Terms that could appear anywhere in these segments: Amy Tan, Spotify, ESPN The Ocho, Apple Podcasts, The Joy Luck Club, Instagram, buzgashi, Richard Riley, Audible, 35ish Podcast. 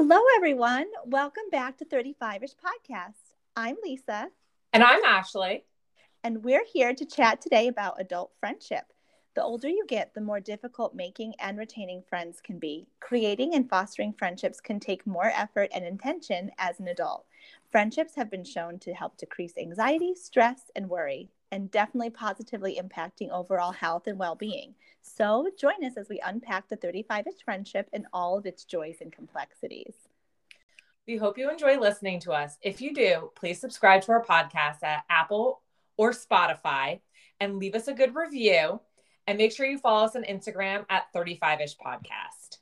Hello, everyone. Welcome back to 35ish Podcast. I'm Lisa. And I'm Ashley. And we're here to chat today about adult friendship. The older you get, the more difficult making and retaining friends can be. Creating and fostering friendships can take more effort and intention as an adult. Friendships have been shown to help decrease anxiety, stress, and worry, and definitely positively impacting overall health and well-being. So join us as we unpack the 35ish friendship and all of its joys and complexities. We hope you enjoy listening to us. If you do, please subscribe to our podcast at Apple or Spotify and leave us a good review. And make sure you follow us on Instagram at 35ish Podcast.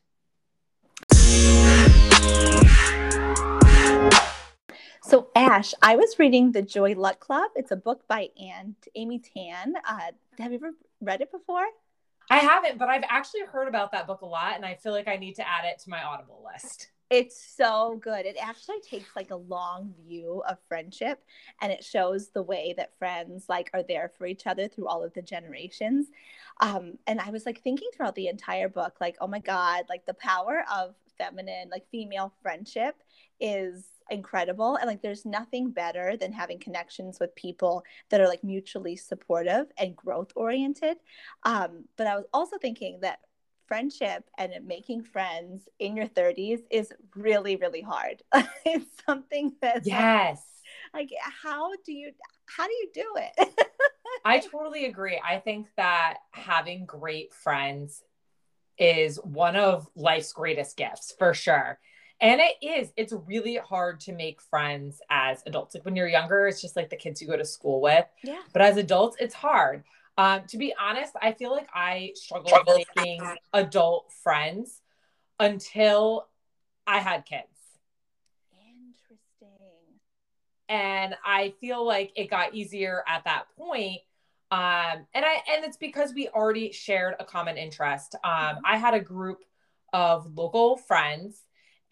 So, Ash, I was reading The Joy Luck Club. It's a book by Amy Tan. Have you ever read it before? I haven't, but I've actually heard about that book a lot, and I feel like I need to add it to my Audible list. It's so good. It actually takes like a long view of friendship, and it shows the way that friends like are there for each other through all of the generations. And I was like thinking throughout the entire book, like, oh my God, like the power of feminine, like female friendship is incredible. And like, there's nothing better than having connections with people that are like mutually supportive and growth oriented. But I was also thinking that friendship and making friends in your 30s is really, really hard. It's something that, yes, like how do you do it? I totally agree. I think that having great friends is one of life's greatest gifts for sure. And it's really hard to make friends as adults. Like when you're younger, it's just like the kids you go to school with, yeah. But as adults, it's hard. To be honest, I feel like I struggled with making adult friends until I had kids. Interesting. And I feel like it got easier at that point. And it's because we already shared a common interest. I had a group of local friends,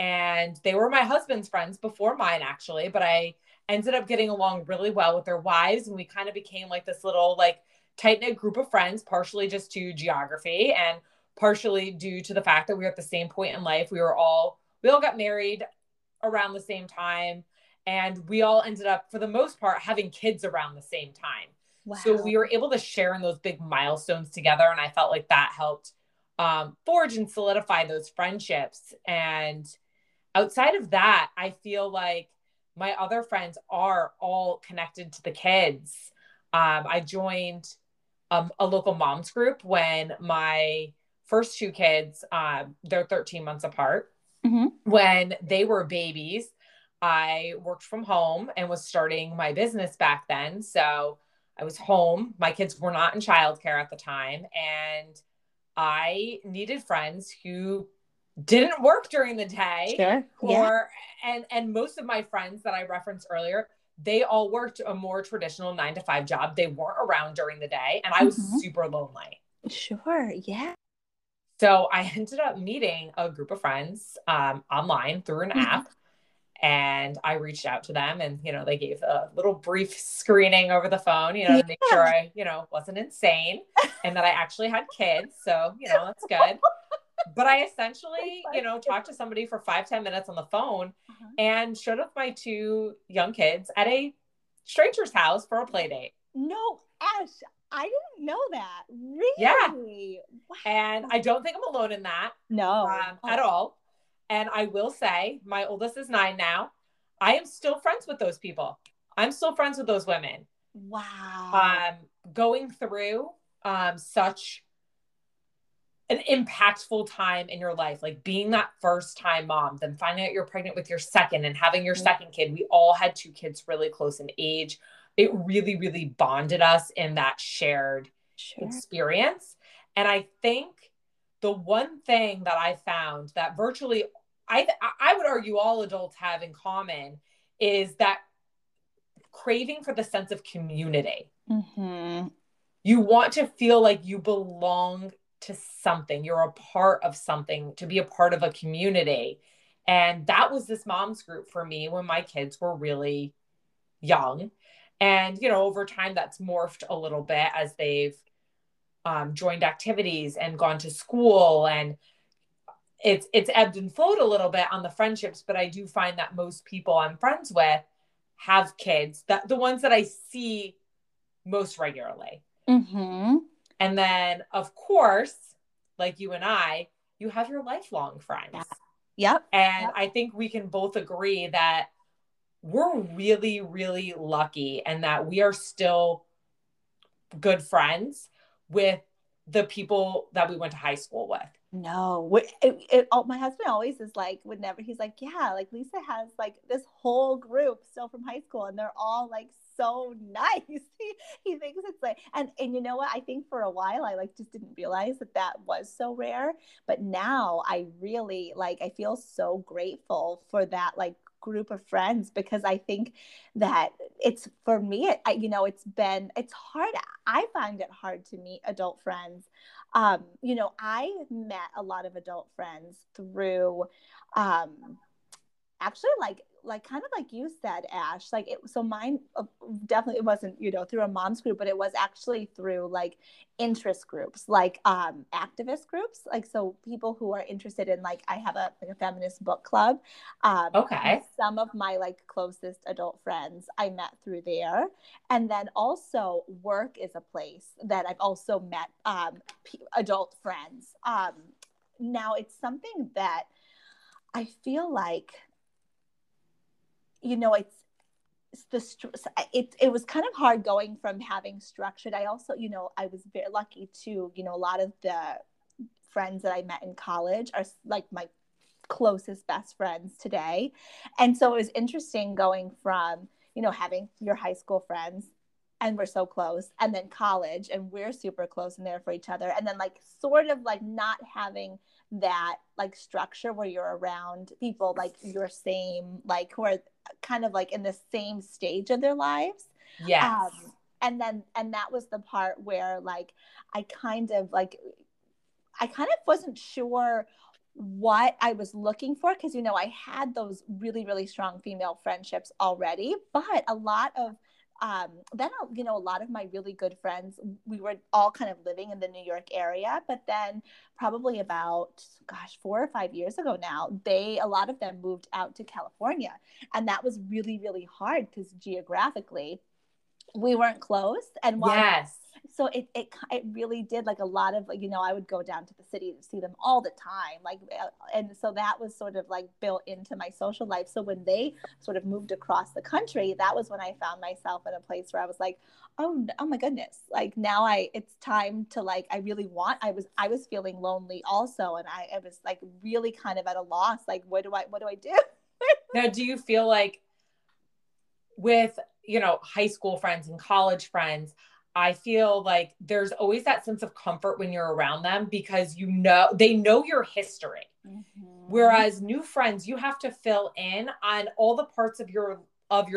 and they were my husband's friends before mine, actually. But I ended up getting along really well with their wives, and we kind of became like this little like tight-knit group of friends, partially just due to geography and partially due to the fact that we were at the same point in life. We all got married around the same time, and we all ended up, for the most part, having kids around the same time. Wow. So we were able to share in those big milestones together. And I felt like that helped forge and solidify those friendships. And outside of that, I feel like my other friends are all connected to the kids. I joined a local mom's group when my first two kids, they're 13 months apart. Mm-hmm. When they were babies, I worked from home and was starting my business back then. So I was home. My kids were not in childcare at the time. And I needed friends who didn't work during the day. Sure. And most of my friends that I referenced earlier, they all worked a more traditional 9-to-5 job. They weren't around during the day, and I was super lonely. Sure. Yeah. So I ended up meeting a group of friends online through an app. And I reached out to them, and, you know, they gave a little brief screening over the phone, you know, to make sure I, you know, wasn't insane and that I actually had kids. So, you know, that's good. But I essentially, you know, talked to somebody for 5-10 minutes on the phone and showed up my two young kids at a stranger's house for a play date. No, Ash, I didn't know that. Really? Yeah. Wow. And I don't think I'm alone in that. No. At all. And I will say, my oldest is 9 now. I am still friends with those people. I'm still friends with those women. Wow. Going through such an impactful time in your life, like being that first time mom, then finding out you're pregnant with your second and having your second kid. We all had two kids really close in age. It really, really bonded us in that shared experience. And I think the one thing that I found that virtually, I would argue all adults have in common is that craving for the sense of community. Mm-hmm. You want to feel like you belong to something. You're a part of something, to be a part of a community. And that was this mom's group for me when my kids were really young. And, you know, over time that's morphed a little bit as they've joined activities and gone to school. And it's ebbed and flowed a little bit on the friendships, but I do find that most people I'm friends with have kids, that the ones that I see most regularly. Mm-hmm. And then of course, like you and I, you have your lifelong friends. Yeah. Yep. And yep. I think we can both agree that we're really, really lucky and that we are still good friends with the people that we went to high school with. No, my husband always is like, yeah, like Lisa has like this whole group still from high school and they're all like so nice. He thinks it's like, and you know what? I think for a while, I like just didn't realize that that was so rare, but now I really like, I feel so grateful for that, like group of friends, because I think that it's for me, it's hard. I find it hard to meet adult friends. I met a lot of adult friends through, actually like kind of like you said, Ash, like it, so mine definitely wasn't, through a mom's group, but it was actually through like interest groups, like activist groups. Like, so people who are interested in, like, I have a feminist book club. Okay. Some of my like closest adult friends I met through there. And then also work is a place that I've also met adult friends. Now it's something that I feel like, it was kind of hard going from having structured. I also, I was very lucky too. A lot of the friends that I met in college are like my closest best friends today. And so it was interesting going from, having your high school friends and we're so close, and then college and we're super close and there for each other. And then like sort of like not having that like structure where you're around people like your same, like who are kind of like in the same stage of their lives. Yes. And that was the part where like, I kind of wasn't sure what I was looking for. Cause I had those really, really strong female friendships already, but a lot of, then, a lot of my really good friends, we were all kind of living in the New York area, but then probably about, 4 or 5 years ago now, a lot of them moved out to California. And that was really, really hard because geographically we weren't close. And yes. So it really did like a lot of, I would go down to the city to see them all the time. Like, and so that was sort of like built into my social life. So when they sort of moved across the country, that was when I found myself in a place where I was like, oh my goodness. Like now it's time to like, I was feeling lonely also. And I was like really kind of at a loss. Like, what do I do? Now, do you feel like with, high school friends and college friends, I feel like there's always that sense of comfort when you're around them because they know your history. Mm-hmm. Whereas new friends, you have to fill in on all the parts of your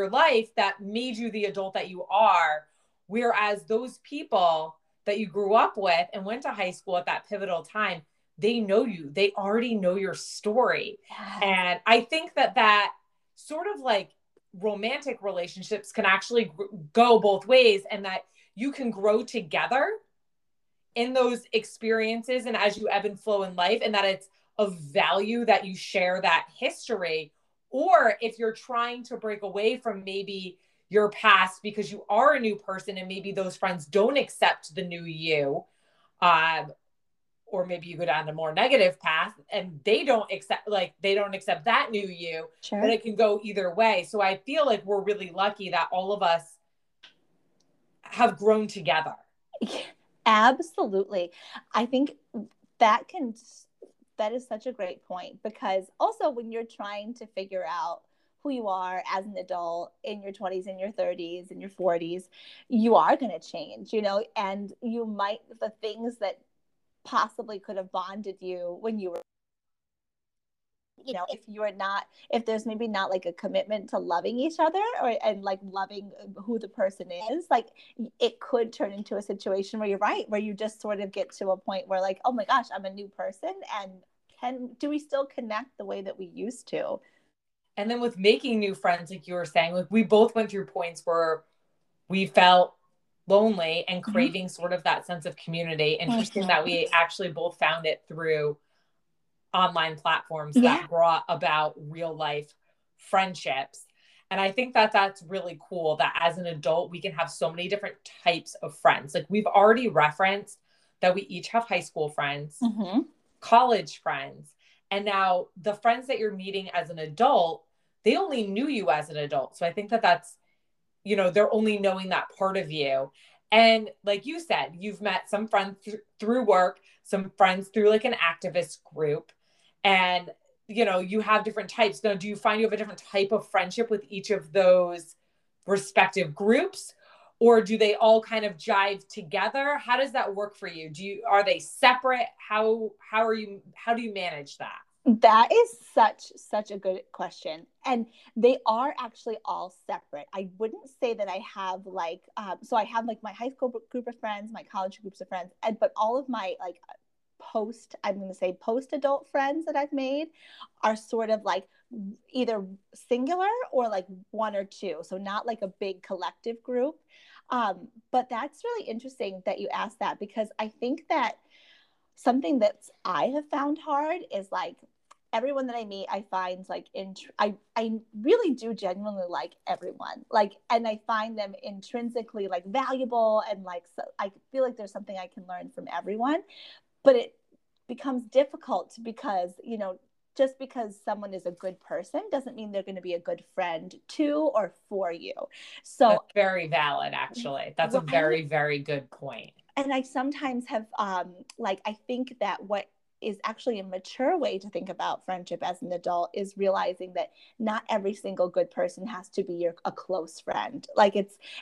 life that made you the adult that you are. Whereas those people that you grew up with and went to high school at that pivotal time, they know you, they already know your story. Yes. And I think that sort of like romantic relationships can actually go both ways, and that you can grow together in those experiences and as you ebb and flow in life, and that it's of value that you share that history. Or if you're trying to break away from maybe your past because you are a new person and maybe those friends don't accept the new you, or maybe you go down a more negative path and they don't accept that new you, sure. But it can go either way. So I feel like we're really lucky that all of us have grown together. Absolutely. I think that is such a great point, because also when you're trying to figure out who you are as an adult in your 20s and your 30s and your 40s, you are going to change, and you might, the things that possibly could have bonded you when you were, if there's maybe not like a commitment to loving each other and like loving who the person is, like it could turn into a situation where you're right, where you just sort of get to a point where like, oh my gosh, I'm a new person. And do we still connect the way that we used to? And then with making new friends, like you were saying, like we both went through points where we felt lonely and craving mm-hmm. sort of that sense of community. Interesting that we actually both found it through online platforms that brought about real life friendships. And I think that that's really cool that as an adult, we can have so many different types of friends. Like we've already referenced that we each have high school friends, mm-hmm. college friends. And now the friends that you're meeting as an adult, they only knew you as an adult. So I think that that's, you know, they're only knowing that part of you. And like you said, you've met some friends through work, some friends through like an activist group. And, you know, you have different types. Now, do you find you have a different type of friendship with each of those respective groups? Or do they all kind of jive together? How does that work for you? Are they separate? How do you manage that? That is such a good question. And they are actually all separate. I wouldn't say that I have like, so I have like my high school group of friends, my college groups of friends, but all of my like post-adult friends that I've made are sort of like either singular or like one or two. So not like a big collective group. But that's really interesting that you asked that, because I think that something that I have found hard is like, everyone that I meet, I find like, I really do genuinely like everyone, like, and I find them intrinsically like valuable. And like, so I feel like there's something I can learn from everyone, but it becomes difficult because, you know, just because someone is a good person doesn't mean they're going to be a good friend to or for you. So that's very valid, actually. That's a very, very good point. And I sometimes have I think that what is actually a mature way to think about friendship as an adult is realizing that not every single good person has to be a close friend. Like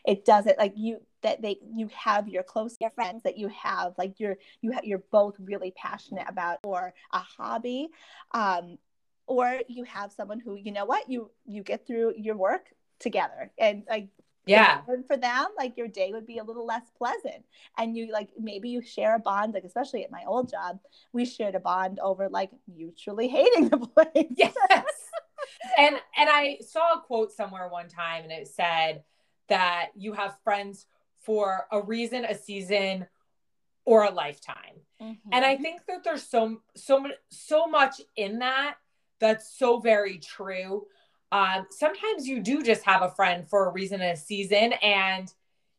it doesn't like you that they you have your close friends that you have like you're both really passionate about or a hobby, or you have someone who you know what you get through your work together and like. Yeah. And for them, like your day would be a little less pleasant and you like, maybe you share a bond, like, especially at my old job, we shared a bond over like mutually hating the place. Yes. And I saw a quote somewhere one time and it said that you have friends for a reason, a season, or a lifetime. Mm-hmm. And I think that there's so much in that that's so very true. Sometimes you do just have a friend for a reason and a season and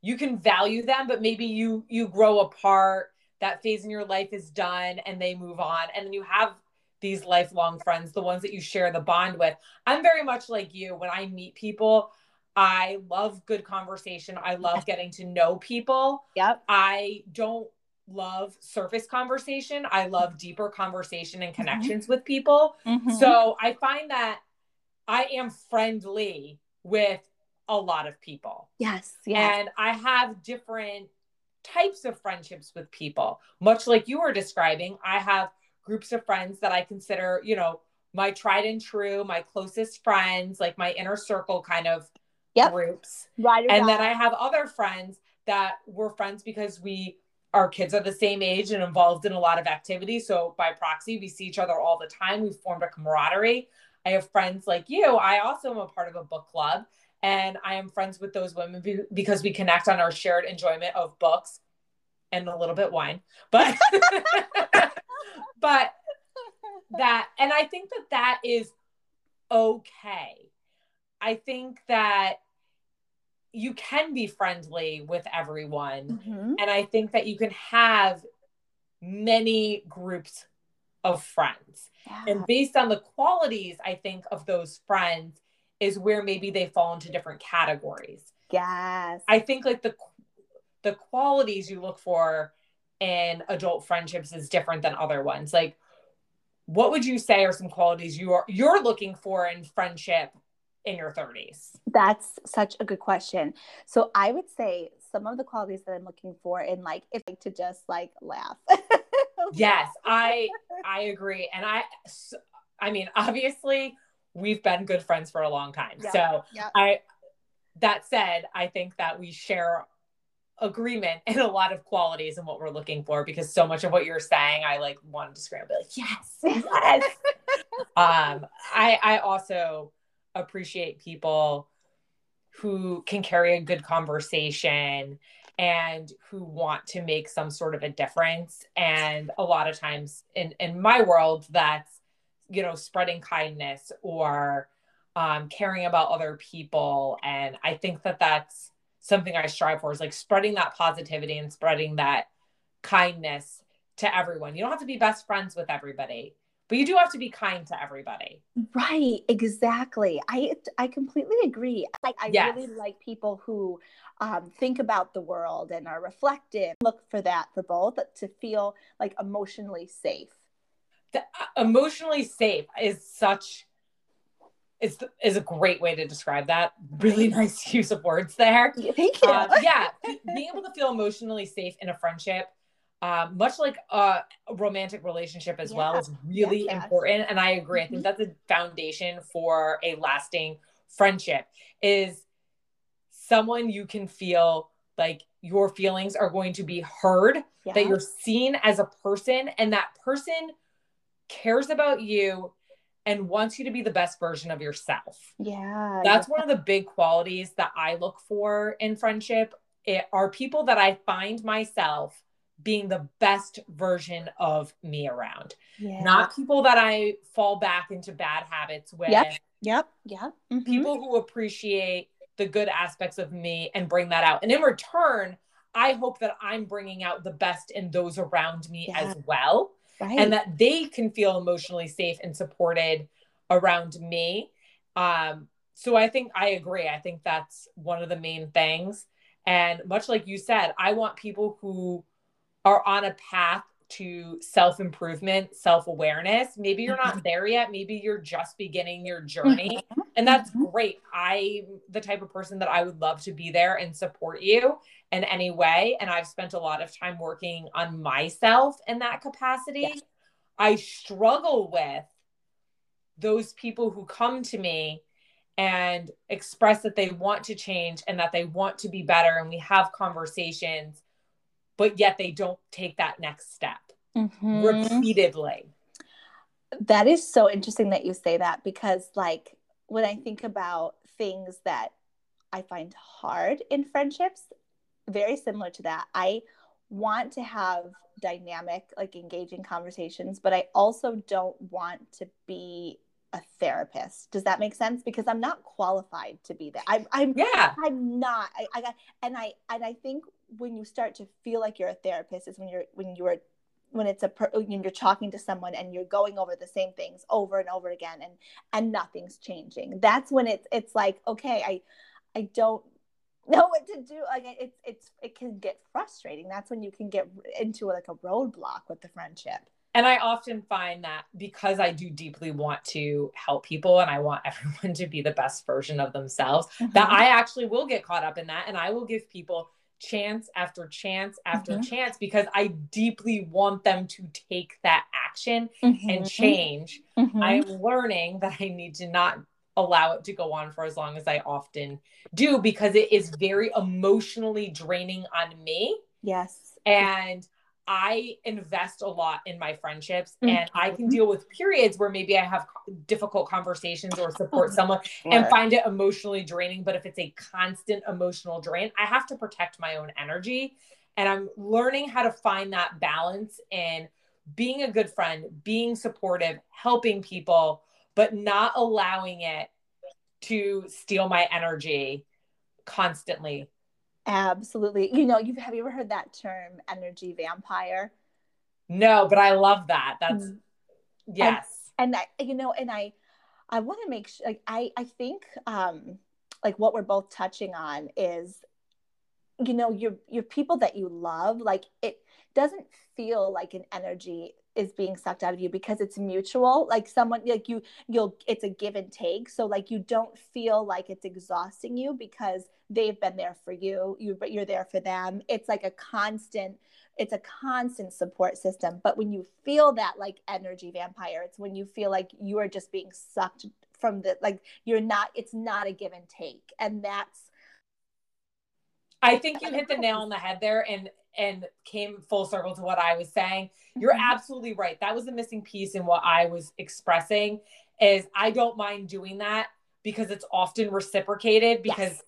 you can value them, but maybe you grow apart, that phase in your life is done and they move on. And then you have these lifelong friends, the ones that you share the bond with. I'm very much like you. When I meet people, I love good conversation. I love getting to know people. Yep. I don't love surface conversation. I love deeper conversation and connections mm-hmm. with people. Mm-hmm. So I find that I am friendly with a lot of people. Yes, yes. And I have different types of friendships with people. Much like you were describing, I have groups of friends that I consider, you know, my tried and true, my closest friends, like my inner circle kind of yep. groups. Right or and right. Then I have other friends that were friends because our kids are the same age and involved in a lot of activity. So by proxy, we see each other all the time. We've formed a camaraderie. I have friends like you. I also am a part of a book club and I am friends with those women because we connect on our shared enjoyment of books and a little bit wine, but, but that, and I think that that is okay. I think that you can be friendly with everyone. Mm-hmm. And I think that you can have many groups of friends. Yeah. And based on the qualities, I think, of those friends is where maybe they fall into different categories. Yes. I think like the qualities you look for in adult friendships is different than other ones. Like, what would you say are some qualities you're looking for in friendship in your 30s? That's such a good question. So I would say some of the qualities that I'm looking for in like, if to just like laugh. Yes, I agree. And I mean, obviously we've been good friends for a long time. Yeah, so yeah. That said, I think that we share agreement and a lot of qualities in what we're looking for, because so much of what you're saying, I like wanted to scream, be like, yes, yes. I also appreciate people who can carry a good conversation and who want to make some sort of a difference. And a lot of times in my world, that's you know, spreading kindness or caring about other people. And I think that that's something I strive for, is like spreading that positivity and spreading that kindness to everyone. You don't have to be best friends with everybody, but you do have to be kind to everybody. Right. Exactly. I completely agree. Like, I really like people who think about the world and are reflective. Look for that for both, but to feel like emotionally safe. The, emotionally safe is such, is a great way to describe that. Really nice use of words there. Thank you. Yeah. Being able to feel emotionally safe in a friendship, much like a romantic relationship as well, is really important. And I agree. I think that's a foundation for a lasting friendship, is someone you can feel like your feelings are going to be heard, that you're seen as a person, and that person cares about you and wants you to be the best version of yourself. Yeah. That's one of the big qualities that I look for in friendship. It are people that I find myself being the best version of me around, not people that I fall back into bad habits with. People who appreciate the good aspects of me and bring that out. And in return, I hope that I'm bringing out the best in those around me as well. Right. And that they can feel emotionally safe and supported around me. So I think I agree. I think that's one of the main things. And much like you said, I want people who are on a path to self-improvement, self-awareness. Maybe you're not there yet. Maybe you're just beginning your journey. And that's great. I'm the type of person that I would love to be there and support you in any way. And I've spent a lot of time working on myself in that capacity. Yes. I struggle with those people who come to me and express that they want to change and that they want to be better. And we have conversations, but yet they don't take that next step repeatedly. That is so interesting that you say that, because like when I think about things that I find hard in friendships, very similar to that, I want to have dynamic, like engaging conversations, but I also don't want to be a therapist. Does that make sense? Because I'm not qualified to be that. I think when you start to feel like you're a therapist is when you're talking to someone and you're going over the same things over and over again, and nothing's changing. That's when it's like, okay, I don't know what to do. Like it can get frustrating. That's when you can get into like a roadblock with the friendship. And I often find that because I do deeply want to help people and I want everyone to be the best version of themselves, that I actually will get caught up in that. And I will give people chance after chance after chance, because I deeply want them to take that action and change. I'm learning that I need to not allow it to go on for as long as I often do, because it is very emotionally draining on me. Yes. And I invest a lot in my friendships, and I can deal with periods where maybe I have difficult conversations or support someone and find it emotionally draining. But if it's a constant emotional drain, I have to protect my own energy. And I'm learning how to find that balance in being a good friend, being supportive, helping people, but not allowing it to steal my energy constantly. Absolutely. You know, have you ever heard that term, energy vampire? No, but I love that. That's yes. And I want to make sure, like, I think, like what we're both touching on is, you know, your people that you love, like it doesn't feel like an energy is being sucked out of you, because it's mutual. Like someone like you'll it's a give and take. So like you don't feel like it's exhausting you, because they've been there for you. You're there for them. It's like a constant support system. But when you feel that like energy vampire, it's when you feel like you are just being sucked from the, like it's not a give and take. And I think you hit the nail on the head there and came full circle to what I was saying. You're absolutely right. That was the missing piece in what I was expressing, is I don't mind doing that because it's often reciprocated, because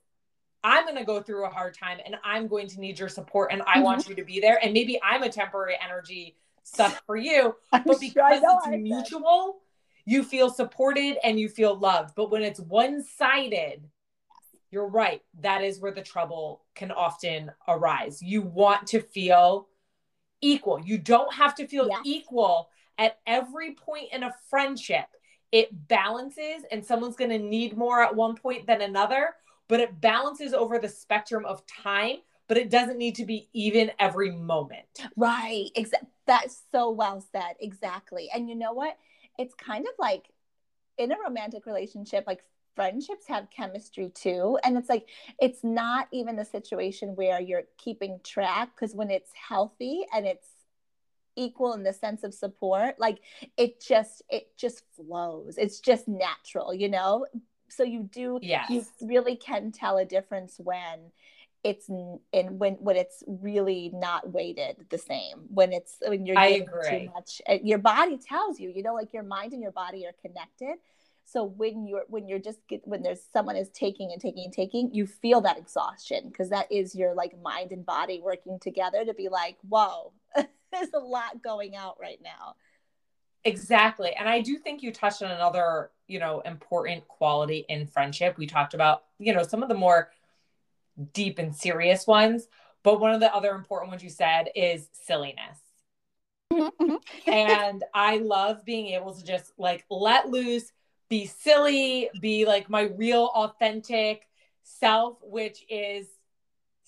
I'm going to go through a hard time and I'm going to need your support, and I want you to be there. And maybe I'm a temporary energy suck for you, but because it's mutual, you feel supported and you feel loved. But when it's one-sided, you're right. That is where the trouble can often arise. You want to feel equal. You don't have to feel equal at every point in a friendship. It balances, and someone's going to need more at one point than another, but it balances over the spectrum of time, but it doesn't need to be even every moment. Right. That's so well said. Exactly. And you know what? It's kind of like in a romantic relationship, like friendships have chemistry too. And it's like, it's not even a situation where you're keeping track, because when it's healthy and it's equal in the sense of support, like it just flows. It's just natural, you know? So you do, you really can tell a difference when it's in when it's really not weighted the same, when you're giving too much. Your body tells you, you know, like your mind and your body are connected. So when there's someone is taking and taking and taking, you feel that exhaustion, because that is your like mind and body working together to be like, whoa, there's a lot going out right now. Exactly. And I do think you touched on another, you know, important quality in friendship. We talked about, you know, some of the more deep and serious ones, but one of the other important ones you said is silliness. And I love being able to just like let loose, be silly, be like my real authentic self, which is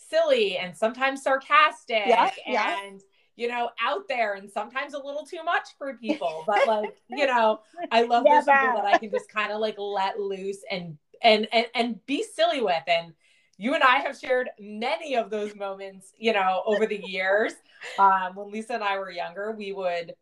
silly and sometimes sarcastic and, you know, out there, and sometimes a little too much for people, but like, you know, I love those people that I can just kind of like let loose and be silly with. And you and I have shared many of those moments, you know, over the years. When Lisa and I were younger, we would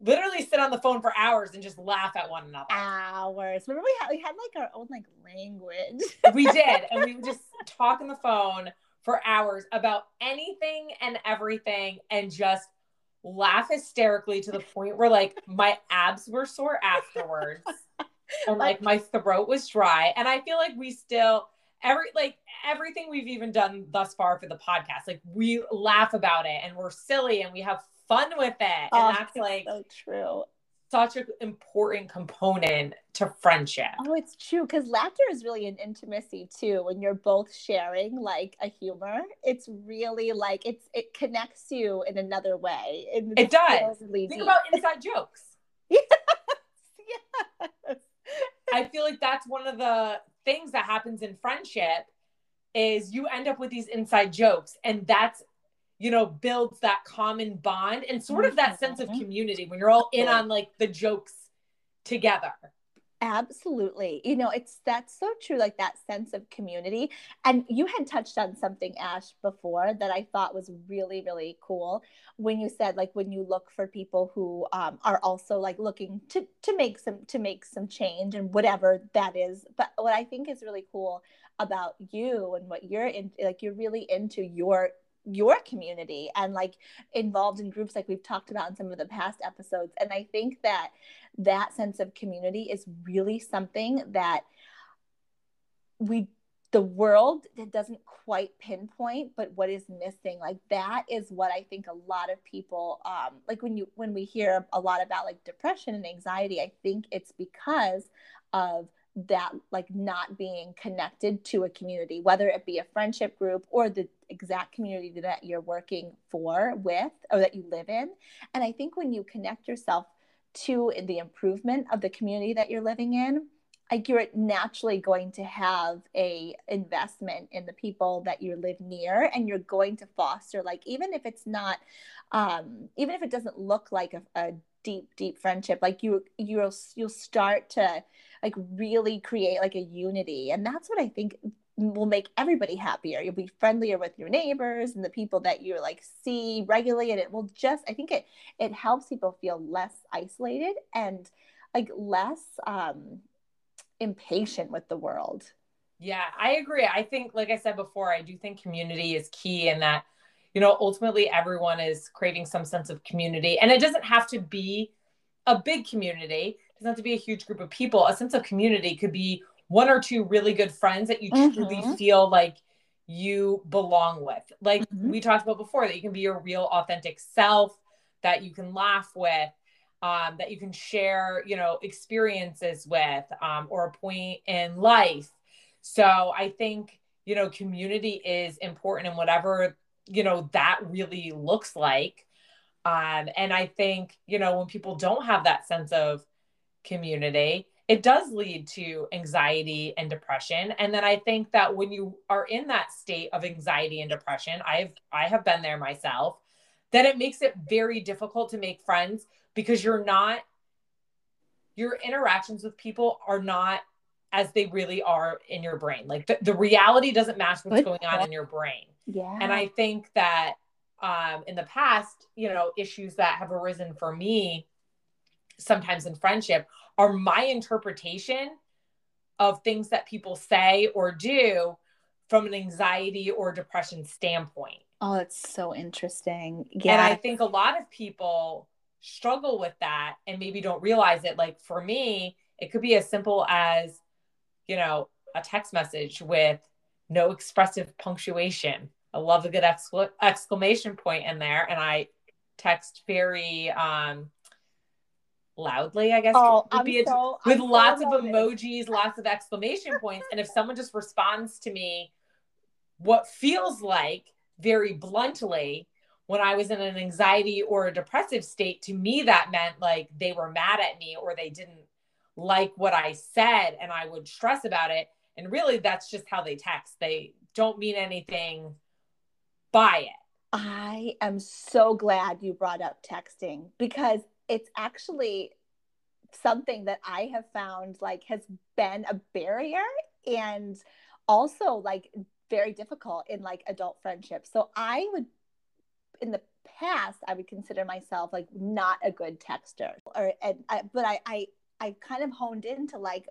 literally sit on the phone for hours and just laugh at one another. Hours. Remember we had like our own like language. We did. And we would just talk on the phone for hours about anything and everything and just laugh hysterically to the point where like my abs were sore afterwards and like my throat was dry. And I feel like we still... everything we've even done thus far for the podcast, like we laugh about it and we're silly and we have fun with it. Oh, and that's like so true. Such an important component to friendship. Oh, it's true. Because laughter is really an intimacy too. When you're both sharing like a humor, it's really like it connects you in another way. It does. Think about inside jokes. Yes. I feel like that's one of the things that happens in friendship is you end up with these inside jokes, and that's, you know, builds that common bond and sort of that sense of community when you're all in on like the jokes together. Absolutely. You know, that's so true. Like that sense of community. And you had touched on something, Ash, before that I thought was really, really cool when you said, like, when you look for people who are also like looking to make some change and whatever that is. But what I think is really cool about you and what you're in, like, you're really into your community and like involved in groups like we've talked about in some of the past episodes. And I think that sense of community is really something that the world doesn't quite pinpoint, but what is missing, like that is what I think a lot of people, like when we hear a lot about like depression and anxiety, I think it's because of that, like not being connected to a community, whether it be a friendship group or the exact community that you're working for with or that you live in. And I think when you connect yourself to the improvement of the community that you're living in, like you're naturally going to have a investment in the people that you live near, and you're going to foster, like, even if it's not, even if it doesn't look like a deep friendship, like you'll start to like really create like a unity. And that's what I think will make everybody happier. You'll be friendlier with your neighbors and the people that you like see regularly. And it will just, I think it helps people feel less isolated and like less impatient with the world. Yeah, I agree. I think, like I said before, I do think community is key, and that, you know, ultimately everyone is craving some sense of community, and it doesn't have to be a big community. It doesn't have to be a huge group of people. A sense of community could be one or two really good friends that you truly feel like you belong with. Like we talked about before, that you can be your real authentic self, that you can laugh with. that you can share, you know, experiences with, or a point in life. So I think, you know, community is important in whatever, you know, that really looks like. And I think, you know, when people don't have that sense of community, it does lead to anxiety and depression. And then I think that when you are in that state of anxiety and depression, I have been there myself, then it makes it very difficult to make friends, because your interactions with people are not as they really are in your brain. Like the reality doesn't match what's going on in your brain. Yeah. And I think that in the past, you know, issues that have arisen for me sometimes in friendship are my interpretation of things that people say or do from an anxiety or depression standpoint. Oh, that's so interesting. Yeah. And I think a lot of people struggle with that and maybe don't realize it. Like for me, it could be as simple as, you know, a text message with no expressive punctuation. I love a good exclamation point in there. And I text very, loudly, I guess, with lots of emojis, lots of exclamation points. And if someone just responds to me, what feels like very bluntly, when I was in an anxiety or a depressive state, to me, that meant like they were mad at me or they didn't like what I said, and I would stress about it. And really that's just how they text. They don't mean anything by it. I am so glad you brought up texting, because it's actually something that I have found like has been a barrier and also like very difficult in like adult friendships. So I would, in the past, I would consider myself like not a good texter, but I kind of honed into like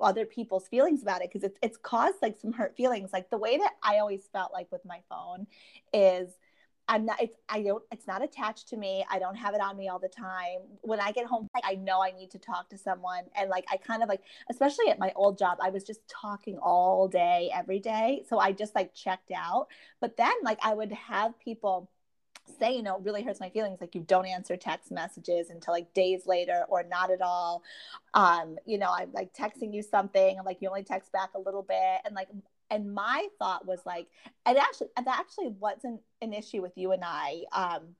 other people's feelings about it, because it's caused like some hurt feelings. Like the way that I always felt like with my phone is it's not attached to me. I don't have it on me all the time. When I get home, like, I know I need to talk to someone. And like, I kind of like, especially at my old job, I was just talking all day, every day. So I just like checked out. But then like, I would have people say, you know, it really hurts my feelings. Like, you don't answer text messages until like days later or not at all. You know, I'm like texting you something. I'm like, you only text back a little bit. And like, and my thought was like, it actually wasn't an issue with you and I,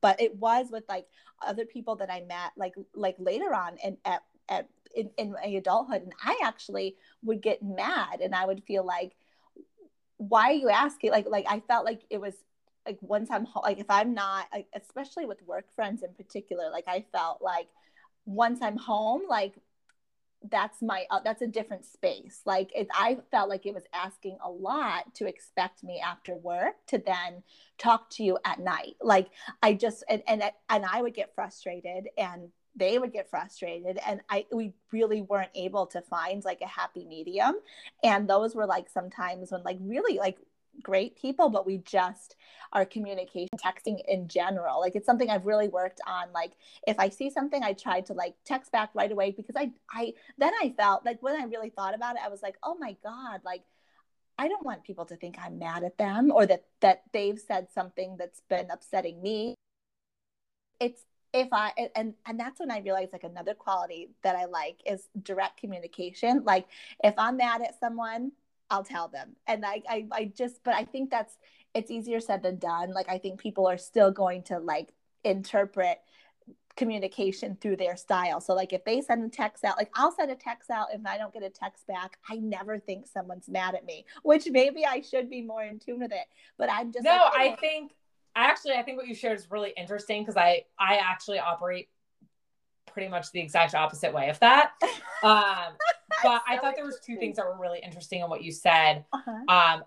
but it was with like other people that I met like later on and in my adulthood. And I actually would get mad, and I would feel like, why are you asking? Like I felt like it was like, once I'm home, like if I'm not, like, especially with work friends in particular, like I felt like once I'm home, like that's a different space. Like I felt like it was asking a lot to expect me after work to then talk to you at night. Like I just, and I would get frustrated, and they would get frustrated, and we really weren't able to find like a happy medium. And those were like sometimes when like really like great people, but we just, our communication, texting in general, like it's something I've really worked on. Like if I see something, I try to like text back right away, because I felt like when I really thought about it, I was like, oh my God, like I don't want people to think I'm mad at them, or that they've said something that's been upsetting me. And that's when I realized like another quality that I like is direct communication. Like if I'm mad at someone, I'll tell them. And but I think it's easier said than done. Like, I think people are still going to like interpret communication through their style. So like if they send a text out, like I'll send a text out. If I don't get a text back, I never think someone's mad at me, which maybe I should be more in tune with it, but I'm just. No, like, hey. I think what you shared is really interesting, 'cause I actually operate pretty much the exact opposite way of that. But I thought there was two things that were really interesting in what you said. Uh-huh.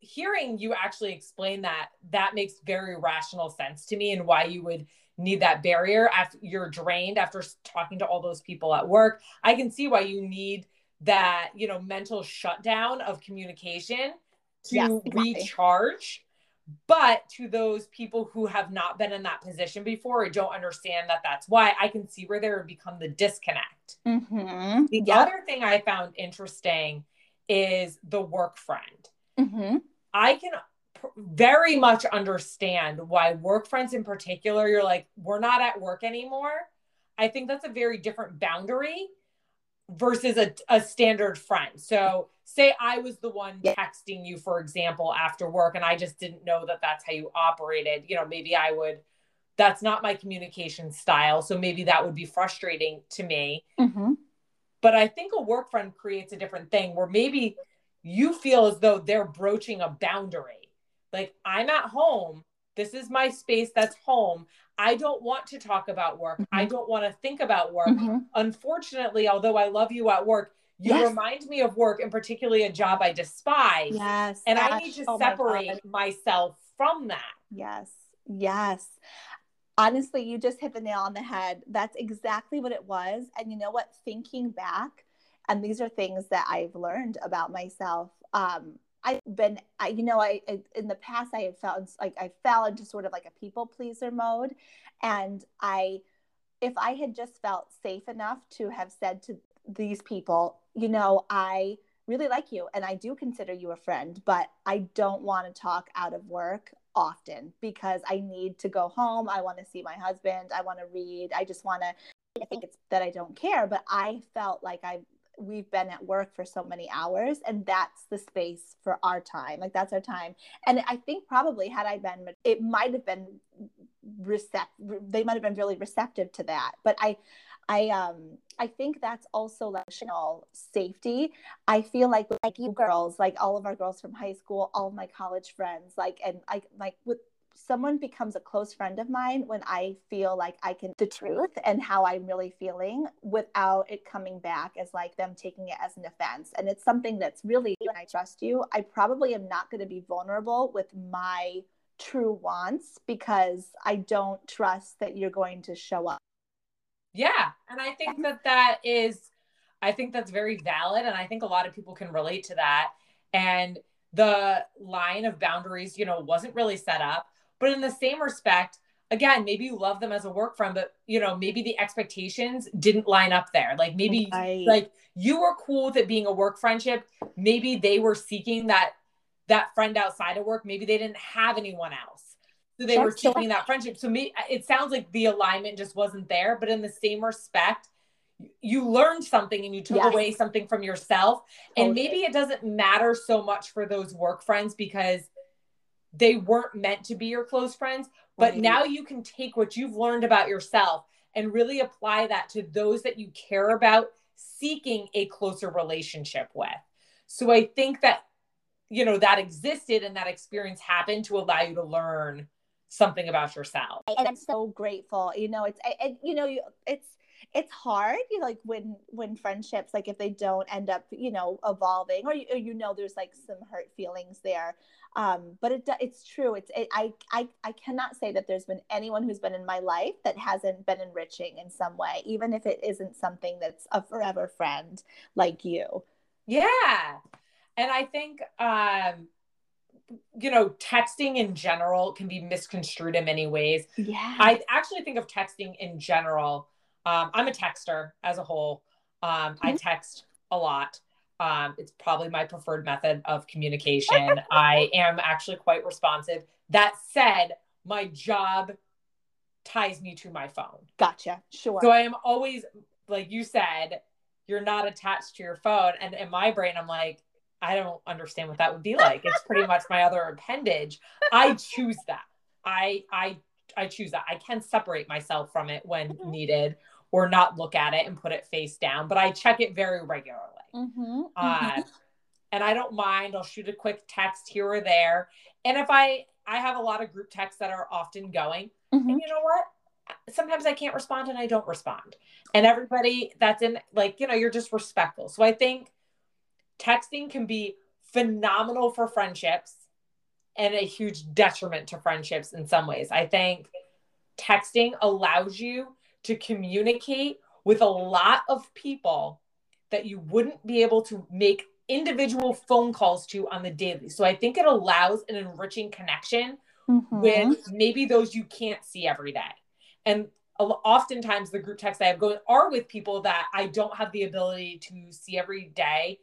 Hearing you actually explain that makes very rational sense to me, and why you would need that barrier after you're drained after talking to all those people at work. I can see why you need that, you know, mental shutdown of communication to recharge. But to those people who have not been in that position before or don't understand that that's why, I can see where there would become the disconnect. Mm-hmm. The other thing I found interesting is the work friend. Mm-hmm. I can very much understand why work friends in particular, you're like, we're not at work anymore. I think that's a very different boundary versus a standard friend. So say I was the one texting you, for example, after work, and I just didn't know that that's how you operated. You know, maybe I would, that's not my communication style. So maybe that would be frustrating to me. Mm-hmm. But I think a work friend creates a different thing where maybe you feel as though they're broaching a boundary. Like, I'm at home. This is my space. That's home. I don't want to talk about work. Mm-hmm. I don't want to think about work. Mm-hmm. Unfortunately, although I love you at work, you remind me of work, and particularly a job I despise. Yes. And I need to separate myself from that. Yes. Yes. Honestly, you just hit the nail on the head. That's exactly what it was. And you know what? Thinking back, and these are things that I've learned about myself. I in the past, I had felt like I fell into sort of like a people pleaser mode. And if I had just felt safe enough to have said to these people, you know, I really like you and I do consider you a friend, but I don't want to talk out of work often because I need to go home. I want to see my husband. I want to read. I just want to, I think it's that I don't care, but I felt like we've been at work for so many hours, and that's the space for our time. Like, that's our time. And I think probably had I been, it might've been they might've been really receptive to that. But I think that's also like emotional safety. I feel like you girls, like all of our girls from high school, all my college friends, with someone becomes a close friend of mine when I feel like I can the truth and how I'm really feeling without it coming back as like them taking it as an offense. And it's something that's really, when I trust you, I probably am not going to be vulnerable with my true wants because I don't trust that you're going to show up. Yeah. And I think I think that's very valid. And I think a lot of people can relate to that. And the line of boundaries, you know, wasn't really set up. But in the same respect, again, maybe you love them as a work friend, but, you know, maybe the expectations didn't line up there. Like maybe like you were cool with it being a work friendship. Maybe they were seeking that friend outside of work. Maybe they didn't have anyone else. So they were seeking that friendship. So it sounds like the alignment just wasn't there. But in the same respect, you learned something and you took away something from yourself. Totally. And maybe it doesn't matter so much for those work friends because they weren't meant to be your close friends. But now you can take what you've learned about yourself and really apply that to those that you care about seeking a closer relationship with. So I think that, you know, that existed and that experience happened to allow you to learn something about yourself. And I'm so grateful. You know, it's hard, you know, like when friendships, like if they don't end up, you know, evolving or you know, there's like some hurt feelings there. But it's true. I cannot say that there's been anyone who's been in my life that hasn't been enriching in some way, even if it isn't something that's a forever friend like you. Yeah. And I think, you know, texting in general can be misconstrued in many ways. Yeah. I actually think of texting in general. I'm a texter as a whole. I text a lot. It's probably my preferred method of communication. I am actually quite responsive. That said, my job ties me to my phone. Gotcha. Sure. So I am always, like you said, you're not attached to your phone. And in my brain, I'm like, I don't understand what that would be like. It's pretty much my other appendage. I choose that. I choose that. I can separate myself from it when needed or not look at it and put it face down, but I check it very regularly. Mm-hmm. And I don't mind. I'll shoot a quick text here or there. And if I have a lot of group texts that are often going, and you know what? Sometimes I can't respond and I don't respond. And everybody that's in, like, you know, you're just respectful. So I think texting can be phenomenal for friendships and a huge detriment to friendships in some ways. I think texting allows you to communicate with a lot of people that you wouldn't be able to make individual phone calls to on the daily. So I think it allows an enriching connection with maybe those you can't see every day. And oftentimes the group texts I have going are with people that I don't have the ability to see every day,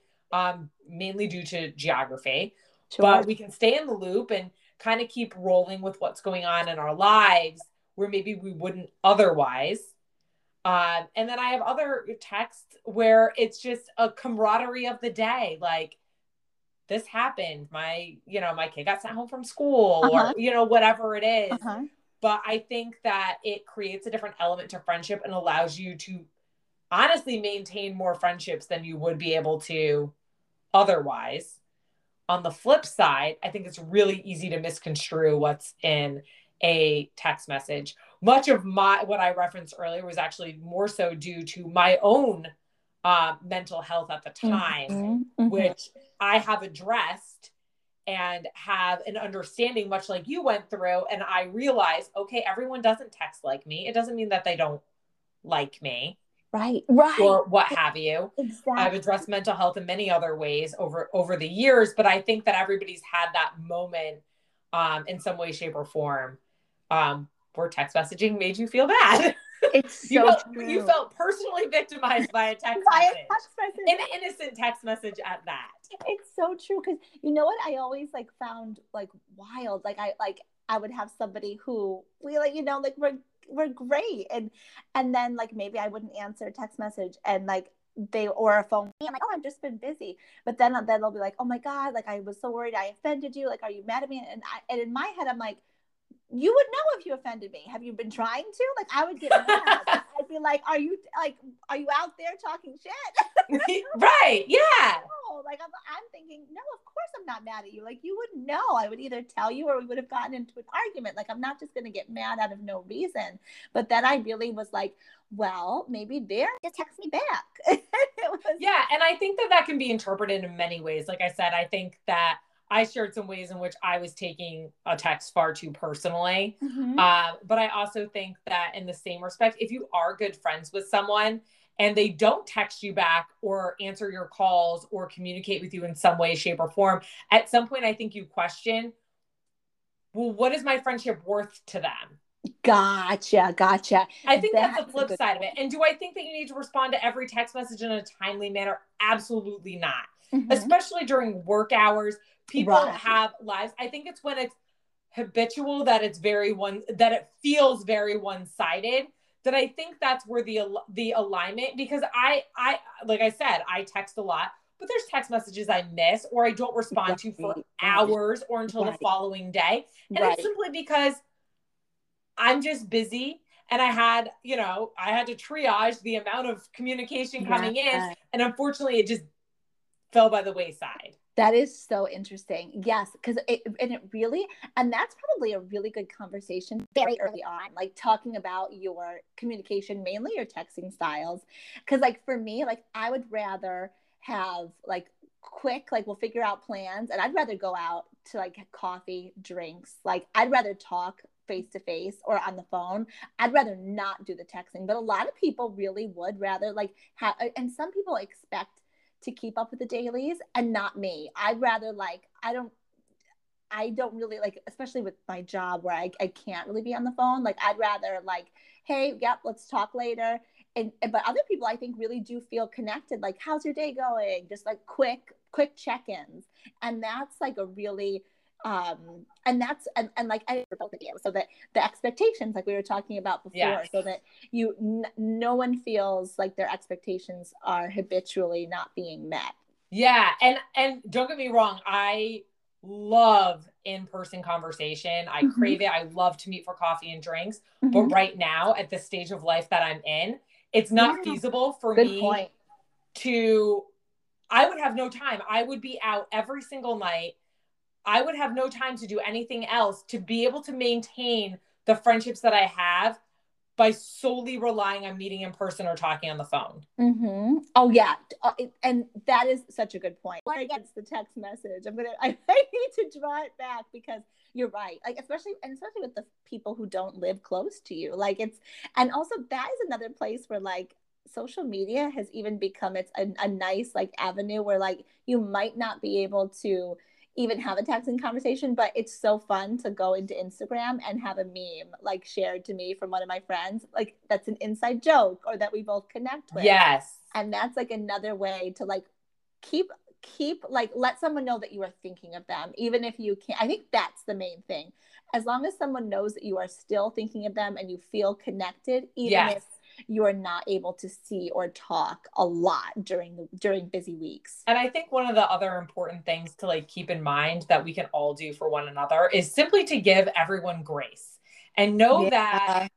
mainly due to geography. Sure. But we can stay in the loop and kind of keep rolling with what's going on in our lives where maybe we wouldn't otherwise. And then I have other texts where it's just a camaraderie of the day. Like, this happened, my kid got sent home from school, or, whatever it is. Uh-huh. But I think that it creates a different element to friendship and allows you to honestly maintain more friendships than you would be able to otherwise. On the flip side, I think it's really easy to misconstrue what's in a text message. Much of what I referenced earlier was actually more so due to my own mental health at the time, mm-hmm. Mm-hmm. which I have addressed and have an understanding, much like you went through. And I realized, okay, everyone doesn't text like me. It doesn't mean that they don't like me. Right. Right. Or what have you. Exactly. I've addressed mental health in many other ways over the years, but I think that everybody's had that moment in some way, shape, or form where text messaging made you feel bad. It's so true. You felt personally victimized by a text message. An innocent text message at that. It's so true. Cause you know what I always found wild. I would have somebody who we we're great. And then maybe I wouldn't answer a text message and or a phone. I'm like, oh, I've just been busy. But then they'll be like, oh my God, I was so worried I offended you. Are you mad at me? And in my head, I'm like, you would know if you offended me. Have you been trying to? I would get mad. I'd be like, are you out there talking shit? Right. Yeah. No, I'm thinking, no, of course I'm not mad at you. You would know. I would either tell you or we would have gotten into an argument. I'm not just going to get mad out of no reason. But then I really was like, well, maybe they're just text me back. Yeah. And I think that can be interpreted in many ways. Like I said, I think that I shared some ways in which I was taking a text far too personally. Mm-hmm. But I also think that in the same respect, if you are good friends with someone and they don't text you back or answer your calls or communicate with you in some way, shape, or form, at some point, I think you question, well, what is my friendship worth to them? Gotcha. I think that's the flip side of it. And do I think that you need to respond to every text message in a timely manner? Absolutely not. Mm-hmm. Especially during work hours. People right. have lives. I think it's when it's habitual that it feels very one-sided, that I think that's where the alignment, because I, like I said, I text a lot, but there's text messages I miss or I don't respond to for hours or until the following day. And it's simply because I'm just busy. And I had to triage the amount of communication coming in. And unfortunately it just fell by the wayside. That is so interesting. Yes. And that's probably a really good conversation very early on, talking about your communication, mainly your texting styles. Cause for me, I would rather have quick, we'll figure out plans, and I'd rather go out to get coffee, drinks. I'd rather talk face to face or on the phone. I'd rather not do the texting, but a lot of people really would rather and some people expect to keep up with the dailies, and not me. I'd rather I don't really especially with my job where I can't really be on the phone. I'd rather hey, yep, let's talk later. And but other people I think really do feel connected. How's your day going? Just quick check-ins. And that's a really, I built the deal so that the expectations, we were talking about before, so that no one feels their expectations are habitually not being met. Yeah. And don't get me wrong. I love in-person conversation. I mm-hmm. crave it. I love to meet for coffee and drinks, mm-hmm. but right now at the stage of life that I'm in, it's not feasible for Good me point. I would have no time. I would be out every single night. I would have no time to do anything else to be able to maintain the friendships that I have by solely relying on meeting in person or talking on the phone. Mm-hmm. Oh yeah. And that is such a good point. Against the text message. I need to draw it back because you're right. Especially with the people who don't live close to you. And also that is another place where social media has even become, it's a nice avenue where you might not be able to even have a texting conversation, but it's so fun to go into Instagram and have a meme shared to me from one of my friends, that's an inside joke or that we both connect with. Yes. And that's another way to keep let someone know that you are thinking of them, even if you can't. I think that's the main thing. As long as someone knows that you are still thinking of them and you feel connected, even if you're not able to see or talk a lot during busy weeks. And I think one of the other important things to like keep in mind that we can all do for one another is simply to give everyone grace and know that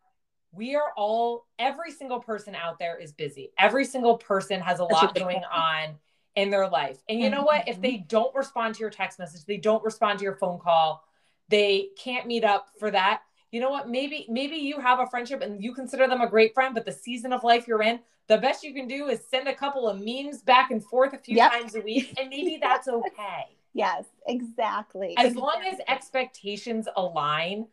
we are all, every single person out there is busy. Every single person has a lot going on in their life. And you know what? If they don't respond to your text message, they don't respond to your phone call, they can't meet up for that. You know what? Maybe you have a friendship and you consider them a great friend, but the season of life you're in, the best you can do is send a couple of memes back and forth a few times a week. And maybe that's okay. Yes, exactly. As long as expectations align,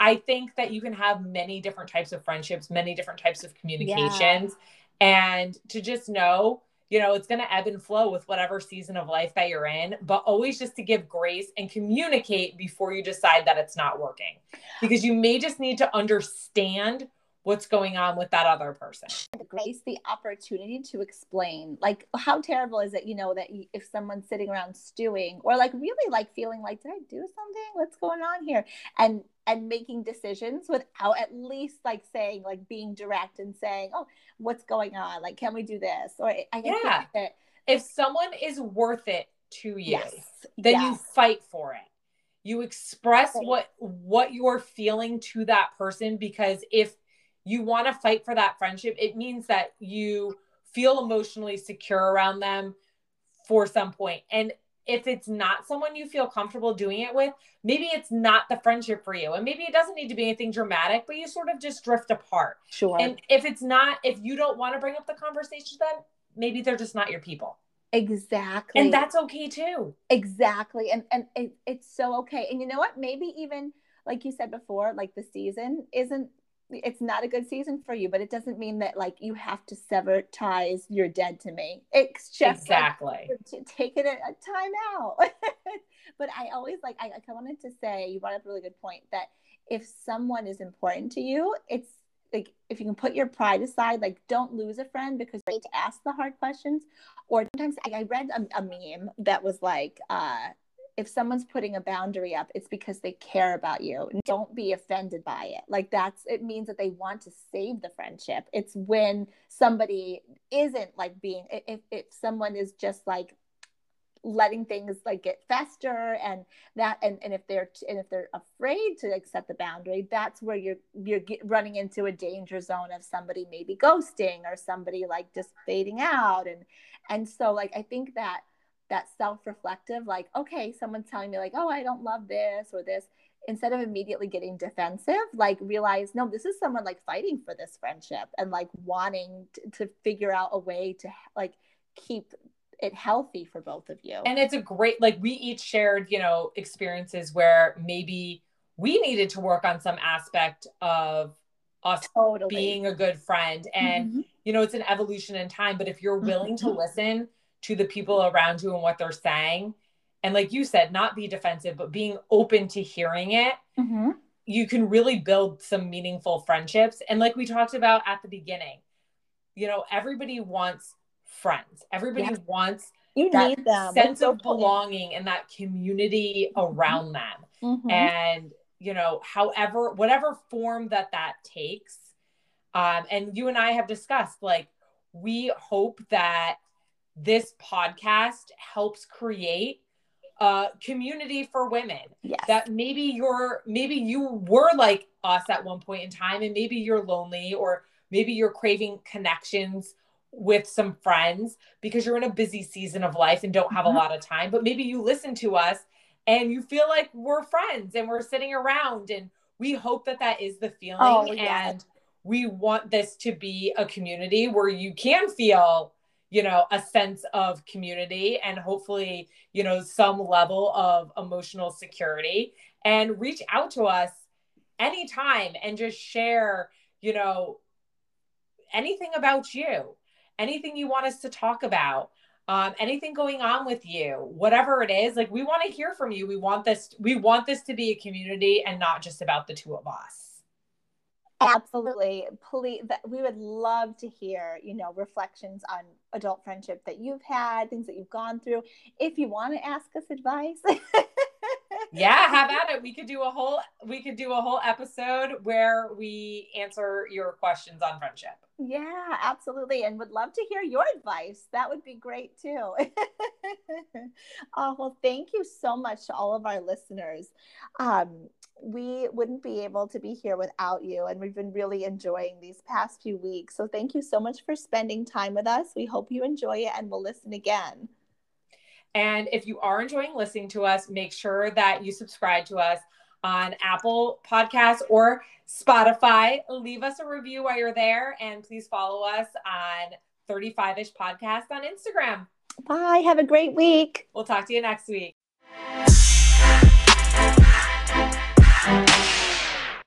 I think that you can have many different types of friendships, many different types of communications, and to just know, you know, it's going to ebb and flow with whatever season of life that you're in, but always just to give grace and communicate before you decide that it's not working, because you may just need to understand what's going on with that other person. The grace, the opportunity to explain, like, how terrible is it, you know, that if someone's sitting around stewing or like really like feeling like, did I do something? What's going on here? And making decisions without at least like saying, like being direct and saying, oh, what's going on? Like, can we do this? Or I guess that if someone is worth it to you, then you fight for it. You express what you're feeling to that person, because if you want to fight for that friendship, it means that you feel emotionally secure around them for some point. And if it's not someone you feel comfortable doing it with, maybe it's not the friendship for you. And maybe it doesn't need to be anything dramatic, but you sort of just drift apart. Sure. And if it's not, if you don't want to bring up the conversation to them, maybe they're just not your people. Exactly. And that's okay too. Exactly. And it's so okay. And you know what? Maybe even like you said before, like the season isn't, it's not a good season for you, but it doesn't mean that like you have to sever ties. You're dead to me. It's just exactly like, taking a time out. But I always like, I wanted to say, you brought up a really good point that if someone is important to you, it's like, if you can put your pride aside, like don't lose a friend because you need to ask the hard questions. Or sometimes I read a meme that was like, if someone's putting a boundary up, it's because they care about you. Don't be offended by it. Like it means that they want to save the friendship. It's when somebody isn't like being, if someone is just like letting things like get fester and if they're afraid to like set the boundary, that's where you're running into a danger zone of somebody maybe ghosting or somebody like just fading out. And so like, I think that self-reflective, like, okay, someone's telling me like, oh, I don't love this or this, instead of immediately getting defensive, like realize, no, this is someone like fighting for this friendship and like wanting to figure out a way to like keep it healthy for both of you. And it's a great, like we each shared, you know, experiences where maybe we needed to work on some aspect of us being a good friend. And, you know, it's an evolution in time, but if you're willing to listen to the people around you and what they're saying. And like you said, not be defensive, but being open to hearing it, you can really build some meaningful friendships. And like we talked about at the beginning, you know, everybody wants friends. Everybody wants need that sense of belonging and that community around them. And, you know, whatever form that takes. And you and I have discussed, like, we hope that this podcast helps create a community for women that maybe you were like us at one point in time, and maybe you're lonely, or maybe you're craving connections with some friends because you're in a busy season of life and don't have a lot of time, but maybe you listen to us and you feel like we're friends and we're sitting around, and we hope that is the feeling. And we want this to be a community where you can feel, you know, a sense of community and hopefully, you know, some level of emotional security. And reach out to us anytime and just share, you know, anything about you, anything you want us to talk about, anything going on with you, whatever it is. Like, we want to hear from you. We want this to be a community and not just about the two of us. Absolutely. Please, we would love to hear, you know, reflections on adult friendship that you've had, things that you've gone through. If you want to ask us advice, Yeah, have at it. We could do a whole episode where we answer your questions on friendship. Yeah, absolutely. And would love to hear your advice. That would be great too. Oh, well, thank you so much to all of our listeners. We wouldn't be able to be here without you. And we've been really enjoying these past few weeks. So thank you so much for spending time with us. We hope you enjoy it and we'll listen again. And if you are enjoying listening to us, make sure that you subscribe to us on Apple Podcasts or Spotify. Leave us a review while you're there. And please follow us on 35ish Podcast on Instagram. Bye. Have a great week. We'll talk to you next week.